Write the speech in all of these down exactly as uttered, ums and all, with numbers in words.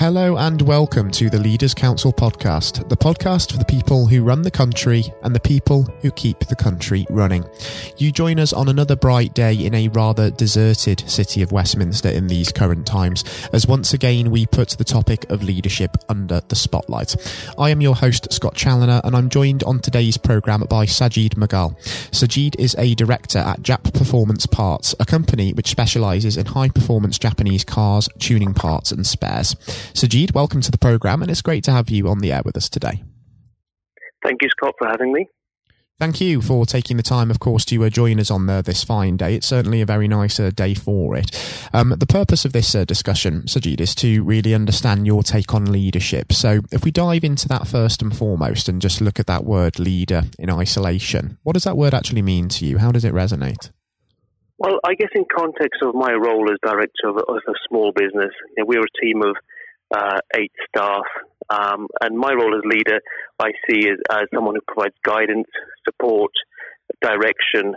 Hello and welcome to the Leaders Council podcast, the podcast for the people who run the country and the people who keep the country running. You join us on another bright day in a rather deserted city of Westminster in these current times, as once again we put the topic of leadership under the spotlight. I am your host, Scott Challoner, and I'm joined on today's programme by Sajid Mughal. Sajid is a director at Jap Performance Parts, a company which specialises in high-performance Japanese cars, tuning parts and spares. Sajid, welcome to the programme, and it's great to have you on the air with us today. Thank you, Scott, for having me. Thank you for taking the time, of course, to uh, join us on uh, this fine day. It's certainly a very nice uh, day for it. Um, the purpose of this uh, discussion, Sajid, is to really understand your take on leadership. So if we dive into that first and foremost and just look at that word leader in isolation, what does that word actually mean to you? How does it resonate? Well, I guess in context of my role as director of a, of a small business, you know, we're a team of uh, eight staff, um, and my role as leader I see as, as someone who provides guidance, support, direction,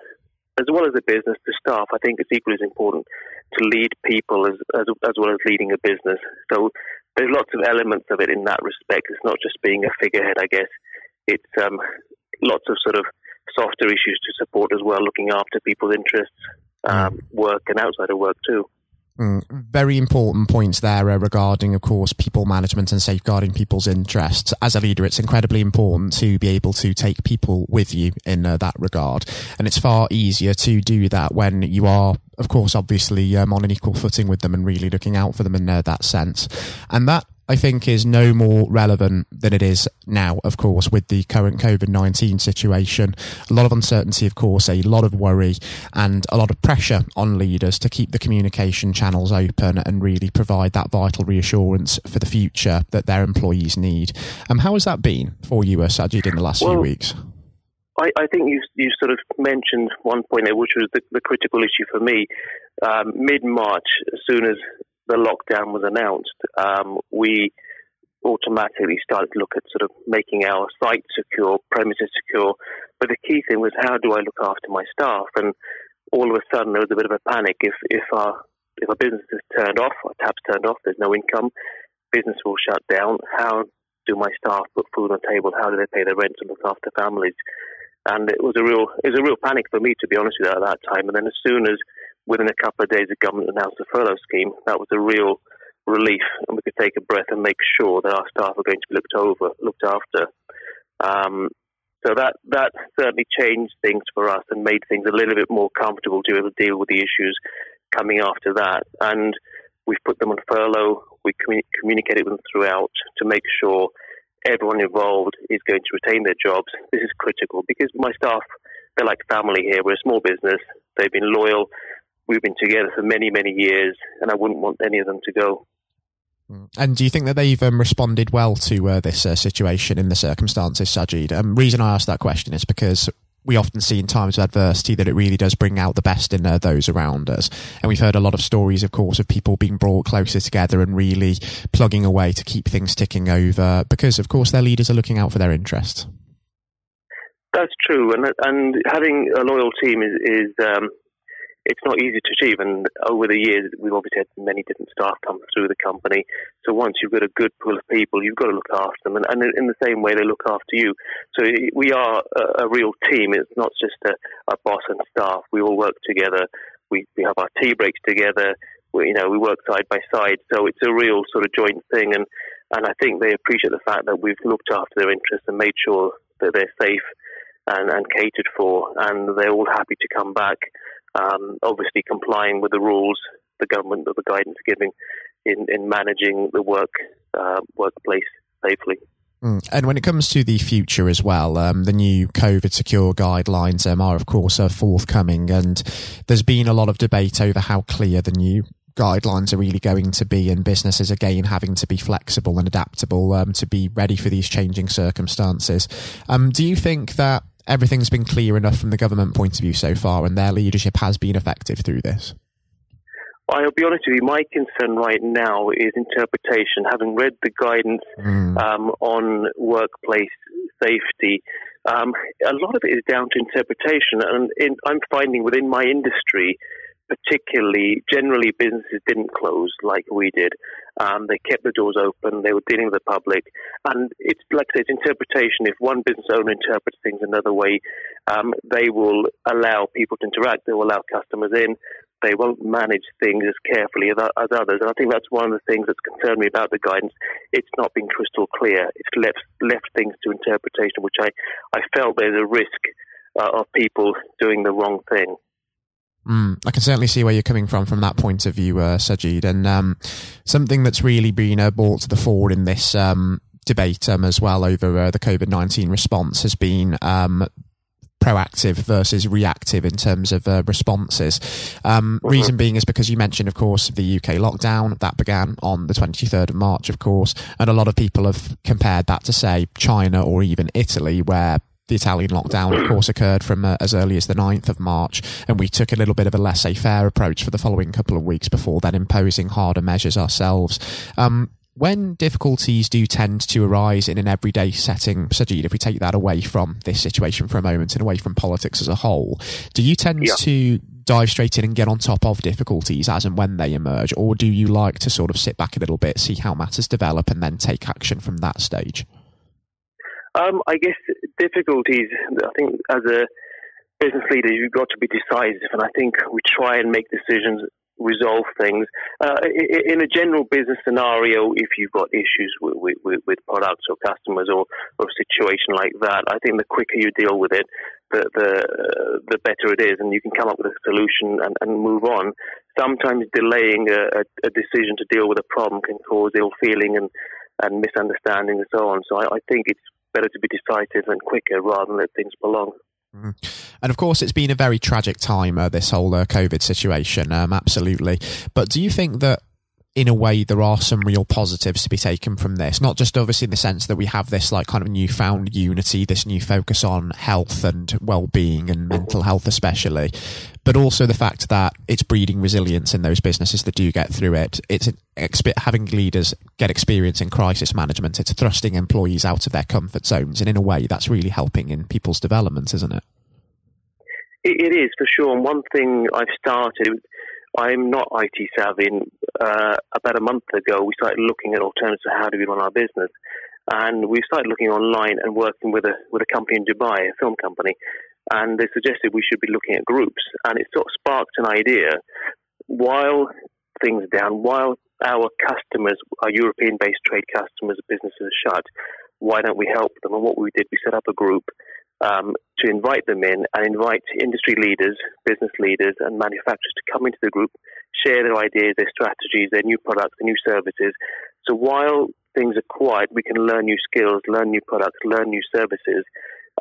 as well as the business to staff. I think it's equally as important to lead people as, as, as well as leading a business. So there's lots of elements of it in that respect. It's not just being a figurehead, I guess. It's um, lots of sort of softer issues to support as well, looking after people's interests. Um, work and outside of work too. Mm, very important points there uh, regarding, of course, people management and safeguarding people's interests. As a leader, it's incredibly important to be able to take people with you in uh, that regard. And it's far easier to do that when you are, of course, obviously um, on an equal footing with them and really looking out for them in uh, that sense. And that, I think, is no more relevant than it is now, of course, with the current COVID nineteen situation. A lot of uncertainty, of course, a lot of worry and a lot of pressure on leaders to keep the communication channels open and really provide that vital reassurance for the future that their employees need. Um, how has that been for you, Sajid, in the last well, few weeks? I, I think you you sort of mentioned one point there, which was the, the critical issue for me. Um, mid-March, as soon as the lockdown was announced, um, we automatically started to look at sort of making our site secure, premises secure. But the key thing was, how do I look after my staff? And all of a sudden, there was a bit of a panic. If if our if our business is turned off, our taps turned off, there's no income, business will shut down. How do my staff put food on the table? How do they pay their rent and look after families? And it was a real it was a real panic for me, to be honest with you, at that time. And then as soon as within a couple of days, the government announced the furlough scheme. That was a real relief, and we could take a breath and make sure that our staff are going to be looked over, looked after. Um, so that that certainly changed things for us and made things a little bit more comfortable to be able to deal with the issues coming after that. And we've put them on furlough. We commun- communicated with them throughout to make sure everyone involved is going to retain their jobs. This is critical because my staff, they're like family here. We're a small business. They've been loyal. We've been together for many, many years, and I wouldn't want any of them to go. And do you think that they've um, responded well to uh, this uh, situation in the circumstances, Sajid? The um, reason I asked that question is because we often see in times of adversity that it really does bring out the best in uh, those around us. And we've heard a lot of stories, of course, of people being brought closer together and really plugging away to keep things ticking over because, of course, their leaders are looking out for their interests. That's true, and and having a loyal team is... is um it's not easy to achieve, and over the years, we've obviously had many different staff come through the company. So once you've got a good pool of people, you've got to look after them, and, and in the same way, they look after you. So we are a, a real team. It's not just a, a boss and staff. We all work together. We we have our tea breaks together. We, you know, we work side by side. So it's a real sort of joint thing, and, and I think they appreciate the fact that we've looked after their interests and made sure that they're safe and, and catered for, and they're all happy to come back. Um, obviously complying with the rules, the government, the guidance giving in, in managing the work uh, workplace safely. And when it comes to the future as well, um, the new COVID secure guidelines um, are, of course, are forthcoming, and there's been a lot of debate over how clear the new guidelines are really going to be, and businesses again having to be flexible and adaptable um, to be ready for these changing circumstances. Um, do you think that everything's been clear enough from the government point of view so far, and their leadership has been effective through this? I'll be honest with you, my concern right now is interpretation. Having read the guidance mm. um, on workplace safety, um, a lot of it is down to interpretation, and in, I'm finding within my industry particularly, generally businesses didn't close like we did. Um, they kept the doors open. They were dealing with the public. And it's like I said, interpretation. If one business owner interprets things another way, um, they will allow people to interact. They will allow customers in. They won't manage things as carefully as, as others. And I think that's one of the things that's concerned me about the guidance. It's not been crystal clear. It's left left things to interpretation, which I, I felt there's a risk uh, of people doing the wrong thing. Mm, I can certainly see where you're coming from from that point of view, uh, Sajid. And um, something that's really been uh, brought to the fore in this um, debate um, as well over uh, the COVID nineteen response has been um, proactive versus reactive in terms of uh, responses. Um, mm-hmm. Reason being is because you mentioned, of course, the U K lockdown that began on the twenty-third of March, of course, and a lot of people have compared that to, say, China or even Italy, where the Italian lockdown, of course, occurred from uh, as early as the ninth of March, and we took a little bit of a laissez-faire approach for the following couple of weeks before then imposing harder measures ourselves. Um, when difficulties do tend to arise in an everyday setting, Sajid, if we take that away from this situation for a moment and away from politics as a whole, do you tend yeah. to dive straight in and get on top of difficulties as and when they emerge, or do you like to sort of sit back a little bit, see how matters develop, and then take action from that stage? Um, I guess difficulties, I think as a business leader, you've got to be decisive. And I think we try and make decisions, resolve things. Uh, in a general business scenario, if you've got issues with, with, with products or customers or, or a situation like that, I think the quicker you deal with it, the the, uh, the better it is. And you can come up with a solution and, and move on. Sometimes delaying a, a decision to deal with a problem can cause ill feeling and, and misunderstanding and so on. So I, I think it's better to be decisive and quicker rather than let things prolong. Mm. And of course, it's been a very tragic time, uh, this whole uh, COVID situation, um, absolutely. But do you think that in a way there are some real positives to be taken from this? Not just obviously in the sense that we have this like kind of newfound unity, this new focus on health and well-being and mental health especially, but also the fact that it's breeding resilience in those businesses that do get through it. It's having leaders get experience in crisis management. It's thrusting employees out of their comfort zones, and in a way that's really helping in people's development, isn't it? It is, for sure. And one thing I've started, I'm not I T savvy. Uh, about a month ago, we started looking at alternatives to how do we run our business. And we started looking online and working with a with a company in Dubai, a film company. And they suggested we should be looking at groups. And it sort of sparked an idea. While things are down, while our customers, our European-based trade customers, businesses are shut, why don't we help them? And what we did, we set up a group Um, to invite them in and invite industry leaders, business leaders and manufacturers to come into the group, share their ideas, their strategies, their new products, their new services. So while things are quiet, we can learn new skills, learn new products, learn new services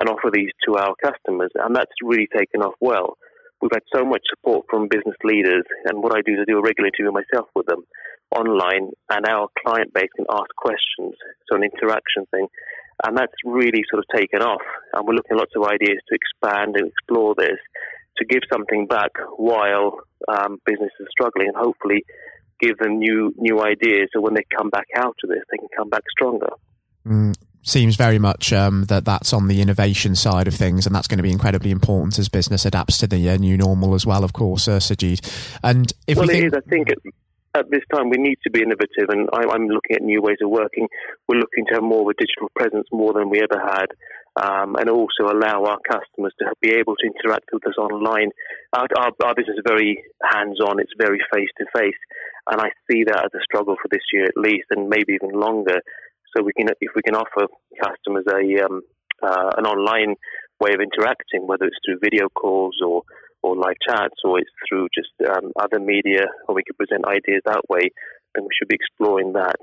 and offer these to our customers. And that's really taken off well. We've had so much support from business leaders, and what I do is I do a regular interview myself with them online, and our client base can ask questions, so an interaction thing. And that's really sort of taken off. And we're looking at lots of ideas to expand and explore this, to give something back while um, businesses are struggling, and hopefully give them new new ideas so when they come back out of this, they can come back stronger. Mm. Seems very much um, that that's on the innovation side of things, and that's going to be incredibly important as business adapts to the uh, new normal as well, of course, uh, Sajid. And if well, we think- it is, I think... It- At this time, we need to be innovative, and I'm looking at new ways of working. We're looking to have more of a digital presence, more than we ever had, um, and also allow our customers to be able to interact with us online. Our, our, our business is very hands-on. It's very face-to-face, and I see that as a struggle for this year at least, and maybe even longer. So we can, if we can offer customers a um, uh, an online way of interacting, whether it's through video calls or or live chats, or it's through just um, other media, or we could present ideas that way, then we should be exploring that.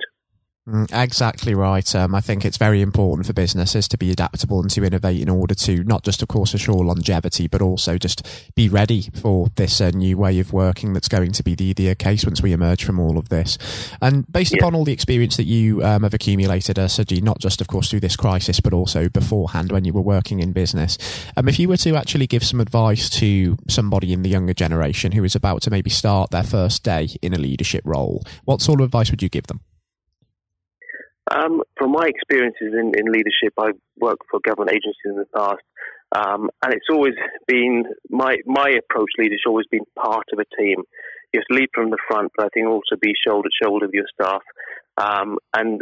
Exactly right. Um, I think it's very important for businesses to be adaptable and to innovate in order to not just, of course, assure longevity, but also just be ready for this uh, new way of working that's going to be the, the case once we emerge from all of this. And based yeah. upon all the experience that you um, have accumulated, uh, Sajid, not just, of course, through this crisis, but also beforehand when you were working in business, um, if you were to actually give some advice to somebody in the younger generation who is about to maybe start their first day in a leadership role, what sort of advice would you give them? Um, from my experiences in, in leadership, I've worked for government agencies in the past, Um, and it's always been, my, my approach to leadership has always been part of a team. You have to lead from the front, but I think also be shoulder to shoulder with your staff, um, and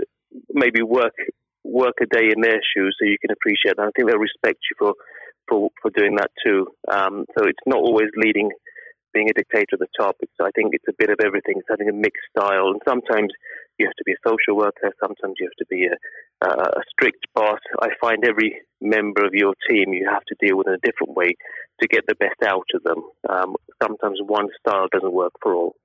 maybe work work a day in their shoes so you can appreciate that. I think they'll respect you for, for, for doing that too. Um, so it's not always leading, being a dictator at the top. It's, I think it's a bit of everything. It's having a mixed style. And sometimes you have to be a social worker. Sometimes you have to be a, a strict boss. I find every member of your team you have to deal with in a different way to get the best out of them. Um, sometimes one style doesn't work for all.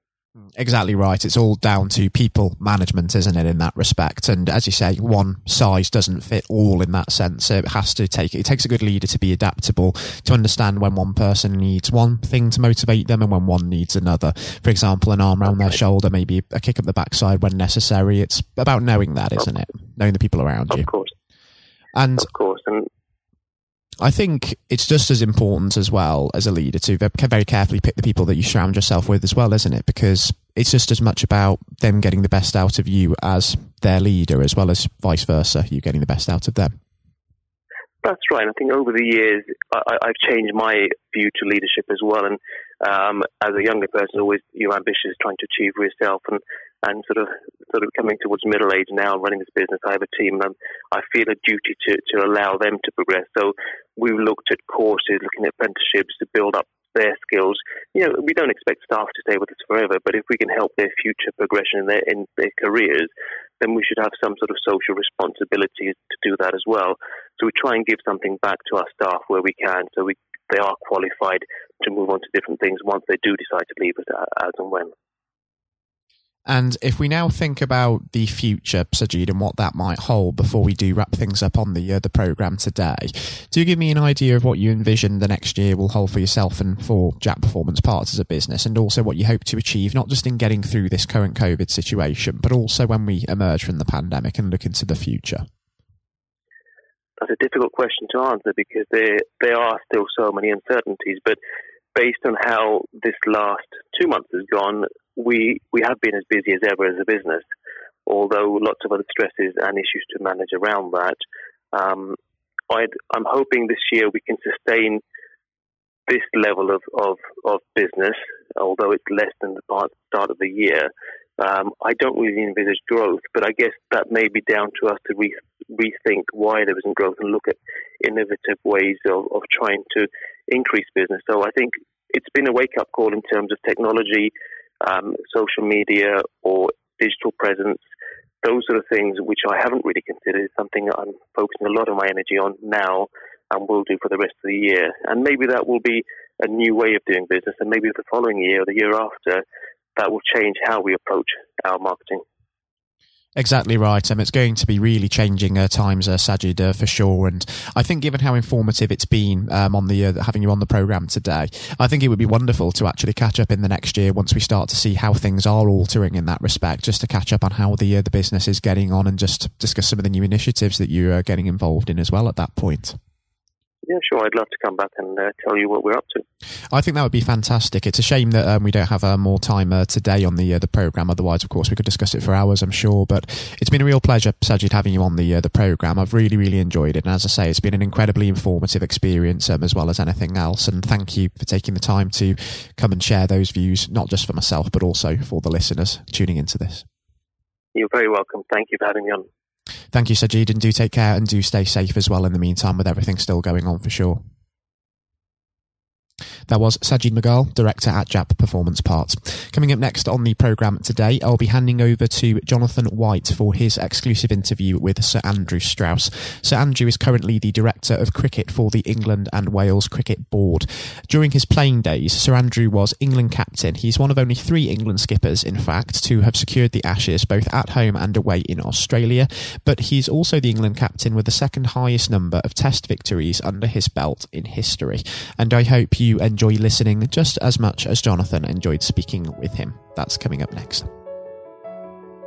Exactly right. It's all down to people management, isn't it, in that respect? And as you say, one size doesn't fit all in that sense. It has to take, it takes a good leader to be adaptable, to understand when one person needs one thing to motivate them and when one needs another. For example, an arm around their shoulder, maybe a kick up the backside when necessary. It's about knowing that, isn't it? Knowing the people around you. Of course. And of course. And I think it's just as important as well as a leader to very carefully pick the people that you surround yourself with as well, isn't it? Because it's just as much about them getting the best out of you as their leader, as well as vice versa, you getting the best out of them. That's right. I think over the years, I, I've changed my view to leadership as well. And um, as a younger person, always you're ambitious, trying to achieve for yourself, and and sort of sort of coming towards middle age now, running this business. I have a team, and I feel a duty to, to allow them to progress. So we've looked at courses, looking at apprenticeships to build up their skills. You know, we don't expect staff to stay with us forever, but if we can help their future progression in their, in their careers, then we should have some sort of social responsibility to do that as well. So we try and give something back to our staff where we can, so we they are qualified to move on to different things once they do decide to leave us, as and when. And if we now think about the future, Sajid, and what that might hold before we do wrap things up on the uh, the programme today, do give me an idea of what you envision the next year will hold for yourself and for Jap Performance Parts as a business, and also what you hope to achieve, not just in getting through this current COVID situation, but also when we emerge from the pandemic and look into the future? That's a difficult question to answer because there, there are still so many uncertainties, but based on how this last two months has gone, we we have been as busy as ever as a business, although lots of other stresses and issues to manage around that. Um, I'd, I'm hoping this year we can sustain this level of, of, of business, although it's less than the part, start of the year. Um, I don't really envisage growth, but I guess that may be down to us to re- rethink why there isn't growth and look at innovative ways of, of trying to increase business. So I think it's been a wake-up call in terms of technology, Um, social media or digital presence, those sort of things which I haven't really considered is something that I'm focusing a lot of my energy on now and will do for the rest of the year. And maybe that will be a new way of doing business, and maybe the following year or the year after, that will change how we approach our marketing. Exactly right. Um, it's going to be really changing uh, times, uh, Sajid, uh, for sure. And I think given how informative it's been um, on the uh, having you on the programme today, I think it would be wonderful to actually catch up in the next year once we start to see how things are altering in that respect, just to catch up on how the, uh, the business is getting on and just discuss some of the new initiatives that you are getting involved in as well at that point. Yeah, sure. I'd love to come back and uh, tell you what we're up to. I think that would be fantastic. It's a shame that um, we don't have uh, more time uh, today on the uh, the programme. Otherwise, of course, we could discuss it for hours, I'm sure. But it's been a real pleasure, Sajid, having you on the uh, the programme. I've really, really enjoyed it. And as I say, it's been an incredibly informative experience um, as well as anything else. And thank you for taking the time to come and share those views, not just for myself, but also for the listeners tuning into this. You're very welcome. Thank you for having me on. Thank you, Sajid, and do take care and do stay safe as well in the meantime with everything still going on for sure. That was Sajid Mughal, Director at Jap Performance Parts. Coming up next on the programme today, I'll be handing over to Jonathan White for his exclusive interview with Sir Andrew Strauss. Sir Andrew is currently the Director of Cricket for the England and Wales Cricket Board. During his playing days, Sir Andrew was England captain. He's one of only three England skippers, in fact, to have secured the Ashes both at home and away in Australia, but he's also the England captain with the second highest number of Test victories under his belt in history. And I hope you enjoy listening just as much as Jonathan enjoyed speaking with him. That's coming up next.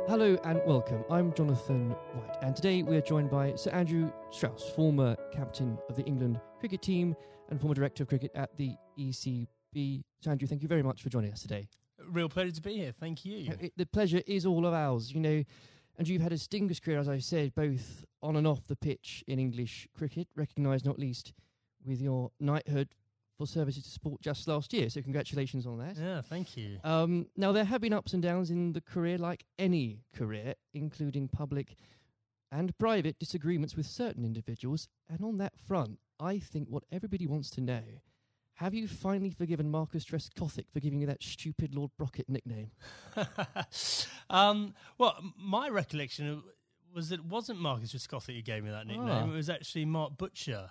Hello and welcome. I'm Jonathan White, and today we are joined by Sir Andrew Strauss, former captain of the England cricket team and former director of cricket at the E C B. Sir Andrew, thank you very much for joining us today. Real pleasure to be here. Thank you. It, the pleasure is all of ours. You know, Andrew, you've had a distinguished career, as I said, both on and off the pitch in English cricket, recognised not least with your knighthood for services to sport just last year. So congratulations on that. Yeah, thank you. Um, now, there have been ups and downs in the career, like any career, including public and private disagreements with certain individuals. And on that front, I think what everybody wants to know, have you finally forgiven Marcus Trescothick for giving you that stupid Lord Brockett nickname? um, well, my recollection of was that it wasn't Marcus Trescothick who gave me that nickname. Ah. It was actually Mark Butcher.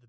the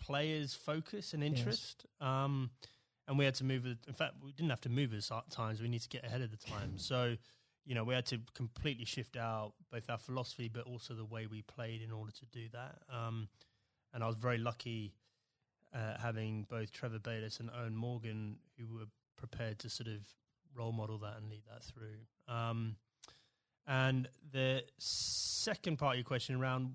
players' focus and interest, yes. um, and we had to move. In fact, we didn't have to move at times. We need to get ahead of the time. So, you know, we had to completely shift our both our philosophy, but also the way we played in order to do that. Um, and I was very lucky uh, having both Trevor Bayliss and Owen Morgan, who were prepared to sort of role model that and lead that through. Um, and the second part of your question around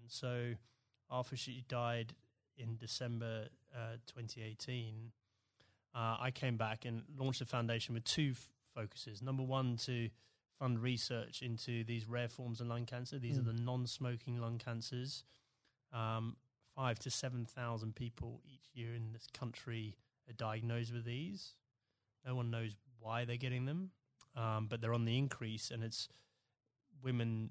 And so after she died in December uh, twenty eighteen, uh, I came back and launched the foundation with two f- focuses. Number one, to fund research into these rare forms of lung cancer. These mm. are the non-smoking lung cancers. Um, five to seven thousand people each year in this country are diagnosed with these. No one knows why they're getting them, um, but they're on the increase, and it's women,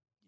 you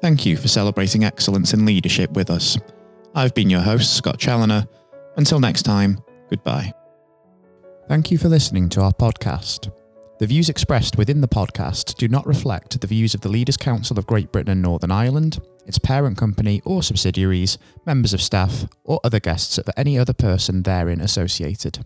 Thank you for celebrating excellence in leadership with us. I've been your host, Scott Challoner. Until next time, goodbye. Thank you for listening to our podcast. The views expressed within the podcast do not reflect the views of the Leaders' Council of Great Britain and Northern Ireland, its parent company or subsidiaries, members of staff, or other guests of any other person therein associated.